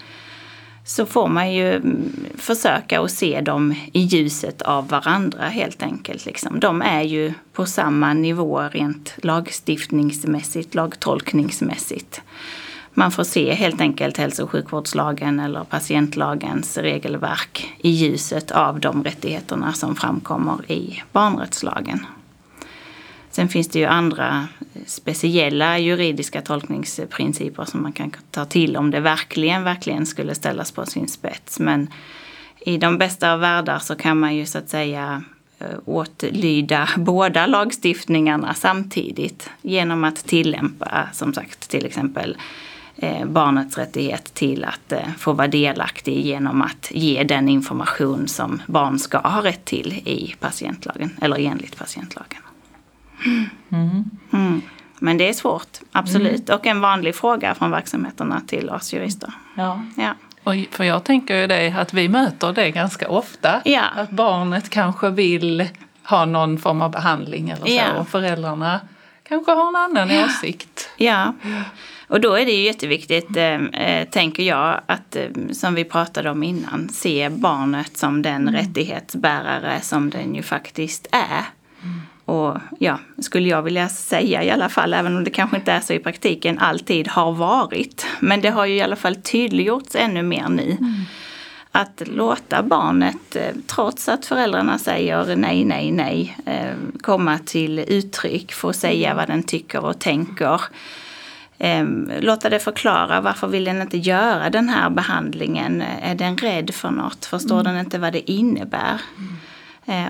så får man ju försöka att se dem i ljuset av varandra helt enkelt. Liksom. De är ju på samma nivå rent lagstiftningsmässigt, lagtolkningsmässigt. Man får se helt enkelt hälso- och sjukvårdslagen eller patientlagens regelverk i ljuset av de rättigheterna som framkommer i barnrättslagen. Sen finns det ju andra speciella juridiska tolkningsprinciper som man kan ta till om det verkligen skulle ställas på sin spets. Men i de bästa av världar så kan man ju så att säga åtlyda båda lagstiftningarna samtidigt genom att tillämpa, som sagt, till exempel barnets rättighet till att få vara delaktig genom att ge den information som barn ska ha rätt till i patientlagen eller enligt patientlagen. Men det är svårt, absolut. Och en vanlig fråga från verksamheterna till oss jurister. Ja. Och för jag tänker ju det att vi möter det ganska ofta. Ja. Att barnet kanske vill ha någon form av behandling eller så. Ja. Och föräldrarna kanske har en annan åsikt. Ja. Och då är det ju jätteviktigt, tänker jag, att som vi pratade om innan, se barnet som den rättighetsbärare som den ju faktiskt är. Och skulle jag vilja säga i alla fall, även om det kanske inte är så i praktiken, alltid har varit. Men det har ju i alla fall tydliggjorts ännu mer nu. Att låta barnet, trots att föräldrarna säger nej, komma till uttryck, få säga vad den tycker och tänker. Låta det förklara, varför vill den inte göra den här behandlingen? Är den rädd för något? Förstår den inte vad det innebär?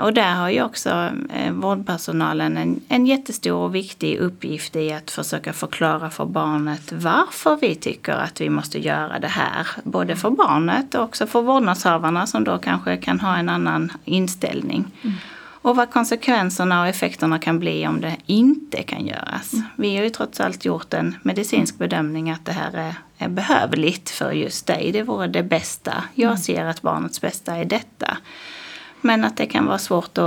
Och där har ju också vårdpersonalen en jättestor och viktig uppgift i att försöka förklara för barnet varför vi tycker att vi måste göra det här. Både för barnet och också för vårdnadshavarna som då kanske kan ha en annan inställning. Och vad konsekvenserna och effekterna kan bli om det inte kan göras. Vi har ju trots allt gjort en medicinsk bedömning att det här är behövligt för just dig. Det vore det bästa. Jag ser att barnets bästa är detta. Men att det kan vara svårt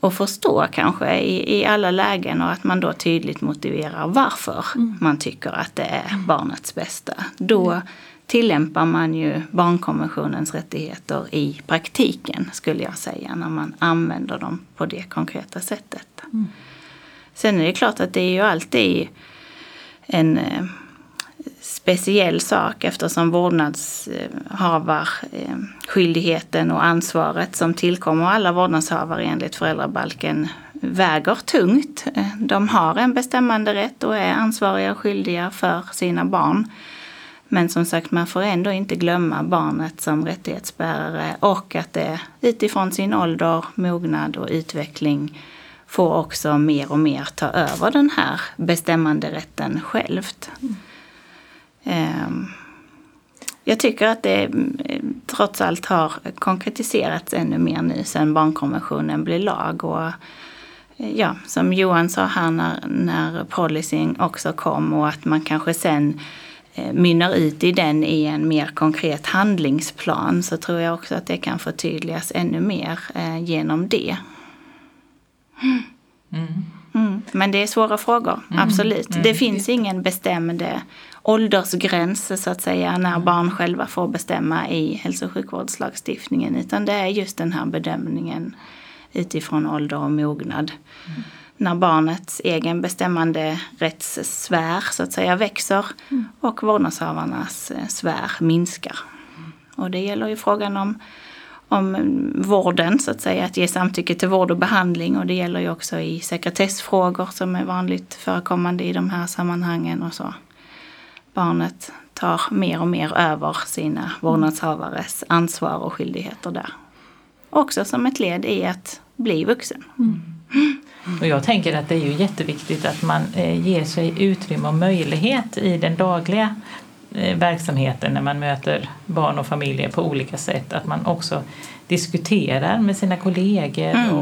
att förstå kanske i alla lägen, och att man då tydligt motiverar varför man tycker att det är barnets bästa. Då tillämpar man ju barnkonventionens rättigheter i praktiken, skulle jag säga, när man använder dem på det konkreta sättet. Sen är det klart att det är ju alltid en speciell sak, eftersom vårdnadshavarskyldigheten och ansvaret som tillkommer alla vårdnadshavare enligt Föräldrabalken väger tungt. De har en bestämmande rätt och är ansvariga och skyldiga för sina barn. Men som sagt, man får ändå inte glömma barnet som rättighetsbärare och att det utifrån sin ålder, mognad och utveckling får också mer och mer ta över den här bestämmande rätten självt. Jag tycker att det trots allt har konkretiserats ännu mer nu sedan barnkonventionen blev lag. Och ja, som Johan sa här när policyn också kom och att man kanske sen mynnar ut i den i en mer konkret handlingsplan, så tror jag också att det kan förtydligas ännu mer genom det. Men det är svåra frågor, absolut. Det finns ingen bestämd åldersgräns så att säga när barn själva får bestämma i hälso- och sjukvårdslagstiftningen, utan det är just den här bedömningen utifrån ålder och mognad. När barnets egen bestämmande rättssfär så att säga växer och vårdnadshavarnas sfär minskar. Och det gäller ju frågan om vården så att säga, att ge samtycke till vård och behandling, och det gäller ju också i sekretessfrågor som är vanligt förekommande i de här sammanhangen och så. Barnet tar mer och mer över sina vårdnadshavares ansvar och skyldigheter där. Också som ett led i att bli vuxen. Och jag tänker att det är ju jätteviktigt att man ger sig utrymme och möjlighet i den dagliga verksamheten när man möter barn och familjer på olika sätt. Att man också diskuterar med sina kollegor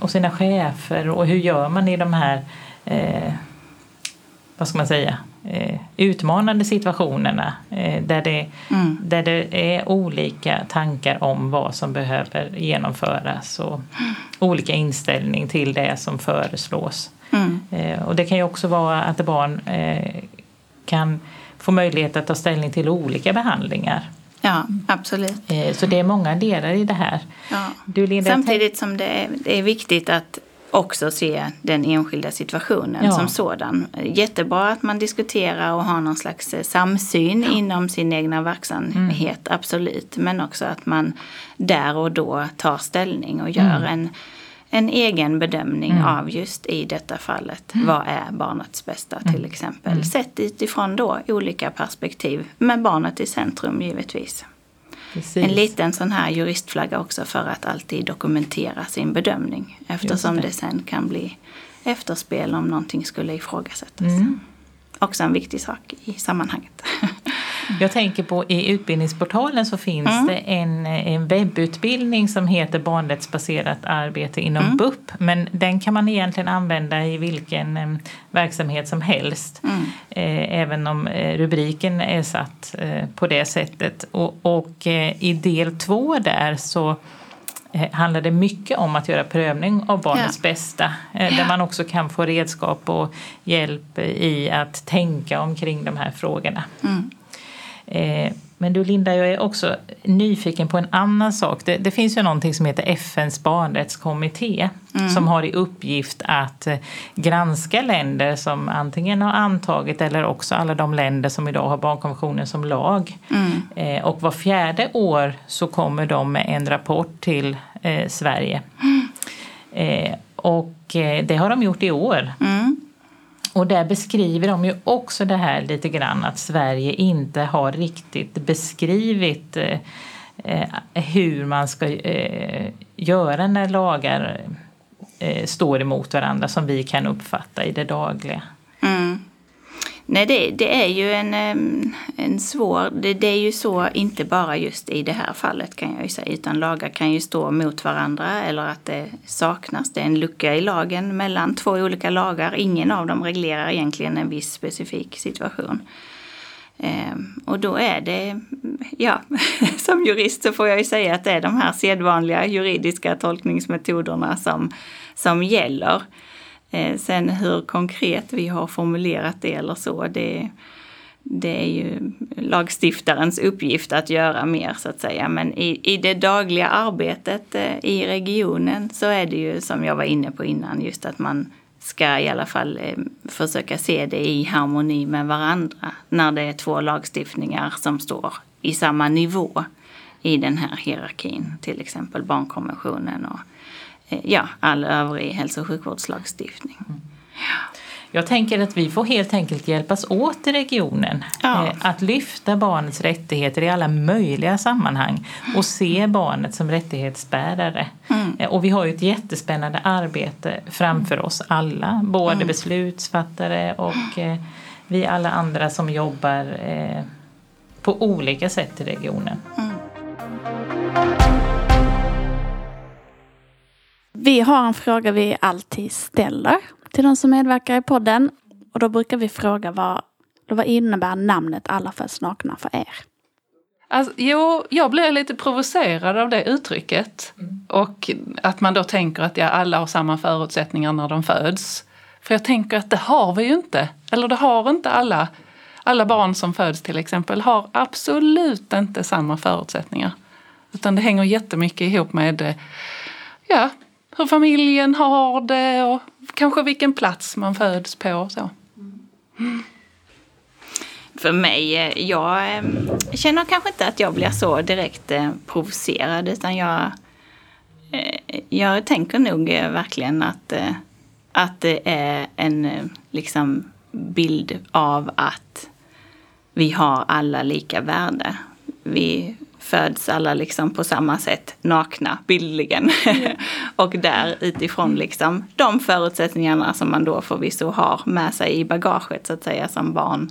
och sina chefer, och hur gör man i de här utmanande situationerna där det är olika tankar om vad som behöver genomföras och olika inställning till det som föreslås. Och det kan ju också vara att barn kan få möjlighet att ta ställning till olika behandlingar. Ja, absolut. Så det är många delar i det här. Ja. Samtidigt som det är viktigt att också se den enskilda situationen som sådan. Jättebra att man diskuterar och har någon slags samsyn inom sin egna verksamhet, absolut. Men också att man där och då tar ställning och gör en egen bedömning av just i detta fallet. Vad är barnets bästa till exempel? Sett utifrån då olika perspektiv med barnet i centrum givetvis. Precis. En liten sån här juristflagga också för att alltid dokumentera sin bedömning. Eftersom det sen kan bli efterspel om någonting skulle ifrågasättas. Också en viktig sak i sammanhanget. Jag tänker på i utbildningsportalen så finns det en webbutbildning som heter barnrättsbaserat arbete inom BUP. Men den kan man egentligen använda i vilken verksamhet som helst. Även om rubriken är satt på det sättet. Och i del 2 där så handlar det mycket om att göra prövning av barnets bästa. Där man också kan få redskap och hjälp i att tänka omkring de här frågorna. Men du Linda, jag är också nyfiken på en annan sak. Det finns ju någonting som heter FNs barnrättskommitté som har i uppgift att granska länder som antingen har antagit eller också alla de länder som idag har barnkonventionen som lag. Och var 4:e år så kommer de med en rapport till Sverige. Och det har de gjort i år. Och där beskriver de ju också det här lite grann, att Sverige inte har riktigt beskrivit hur man ska göra när lagar står emot varandra som vi kan uppfatta i det dagliga. Nej, det är ju en svår... Det är ju så inte bara just i det här fallet kan jag ju säga, utan lagar kan ju stå mot varandra eller att det saknas. Det är en lucka i lagen mellan 2 olika lagar. Ingen av dem reglerar egentligen en viss specifik situation. Och då är det... Ja, som jurist så får jag ju säga att det är de här sedvanliga juridiska tolkningsmetoderna som gäller. Sen hur konkret vi har formulerat det eller så, det är ju lagstiftarens uppgift att göra mer så att säga. Men i det dagliga arbetet i regionen så är det ju som jag var inne på innan, just att man ska i alla fall försöka se det i harmoni med varandra när det är 2 lagstiftningar som står i samma nivå i den här hierarkin, till exempel barnkonventionen och all övrig hälso- och sjukvårdslagstiftning. Mm. Ja. Jag tänker att vi får helt enkelt hjälpas åt i regionen att lyfta barnets rättigheter i alla möjliga sammanhang och se barnet som rättighetsbärare. Mm. Och vi har ju ett jättespännande arbete framför oss alla, både beslutsfattare och vi alla andra som jobbar på olika sätt i regionen. Mm. Vi har en fråga vi alltid ställer till de som medverkar i podden. Och då brukar vi fråga vad innebär namnet Alla föds nakna för er? Alltså, jag blir lite provocerad av det uttrycket. Mm. Och att man då tänker att alla har samma förutsättningar när de föds. För jag tänker att det har vi ju inte. Eller det har inte alla. Alla barn som föds till exempel har absolut inte samma förutsättningar. Utan det hänger jättemycket ihop med hur familjen har det och kanske vilken plats man föds på. Så. Mm. För mig, jag känner kanske inte att jag blir så direkt provocerad, utan jag tänker nog verkligen att det är en liksom bild av att vi har alla lika värde. Vi föds alla liksom på samma sätt, nakna, bildligen. Mm. Och där utifrån liksom de förutsättningarna som man då förvisso har med sig i bagaget så att säga som barn,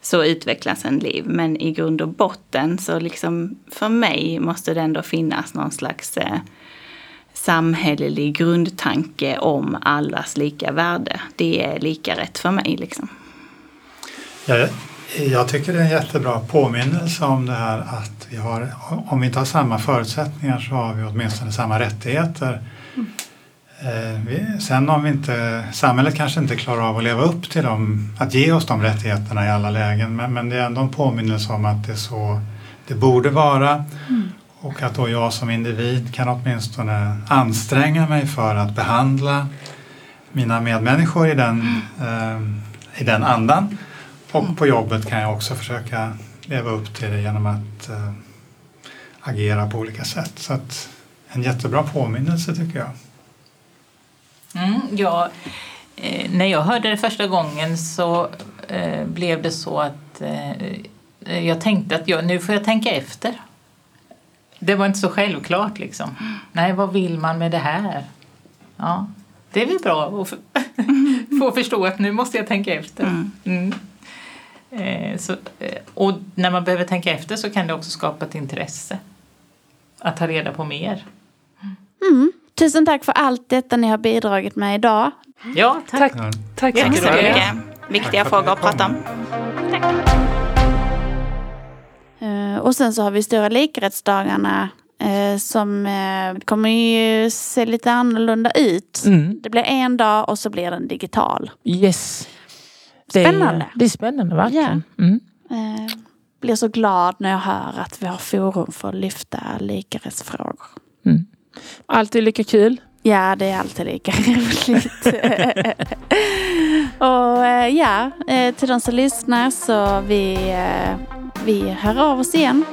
så utvecklas en liv. Men i grund och botten så liksom för mig måste det ändå finnas någon slags samhällelig grundtanke om allas lika värde. Det är lika rätt för mig liksom. Jag tycker det är en jättebra påminnelse om det här att vi har, om vi inte har samma förutsättningar så har vi åtminstone samma rättigheter. Mm. Sen om vi inte, samhället kanske inte klarar av att leva upp till dem, att ge oss de rättigheterna i alla lägen, men det är ändå en påminnelse om att det är så det borde vara. Mm. Och att då jag som individ kan åtminstone anstränga mig för att behandla mina medmänniskor i den andan. Och på jobbet kan jag också försöka leva upp till det genom att agera på olika sätt. Så att en jättebra påminnelse tycker jag. När jag hörde det första gången så blev det så att jag tänkte att nu får jag tänka efter. Det var inte så självklart liksom. Nej, vad vill man med det här? Ja, det är väl bra att få förstå att nu måste jag tänka efter. Mm. Så, och när man behöver tänka efter så kan det också skapa ett intresse att ta reda på mer. Tusen tack för allt detta ni har bidragit med idag. Ja, tack så mycket. Viktiga frågor att prata om. Och sen så har vi stora likarättsdagarna som kommer ju se lite annorlunda ut. Det blir en dag och så blir den digital. Yes. Det är spännande verkligen. Ja. Blir så glad när jag hör att vi har forum för att lyfta likarättsfrågor. Alltid lika kul. Ja, det är alltid lika roligt. Och till de som lyssnar så vi hör av oss igen.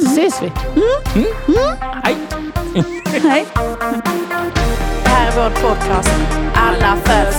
Så ses vi. Hej. Hej. Det här är vår podcast. Alla för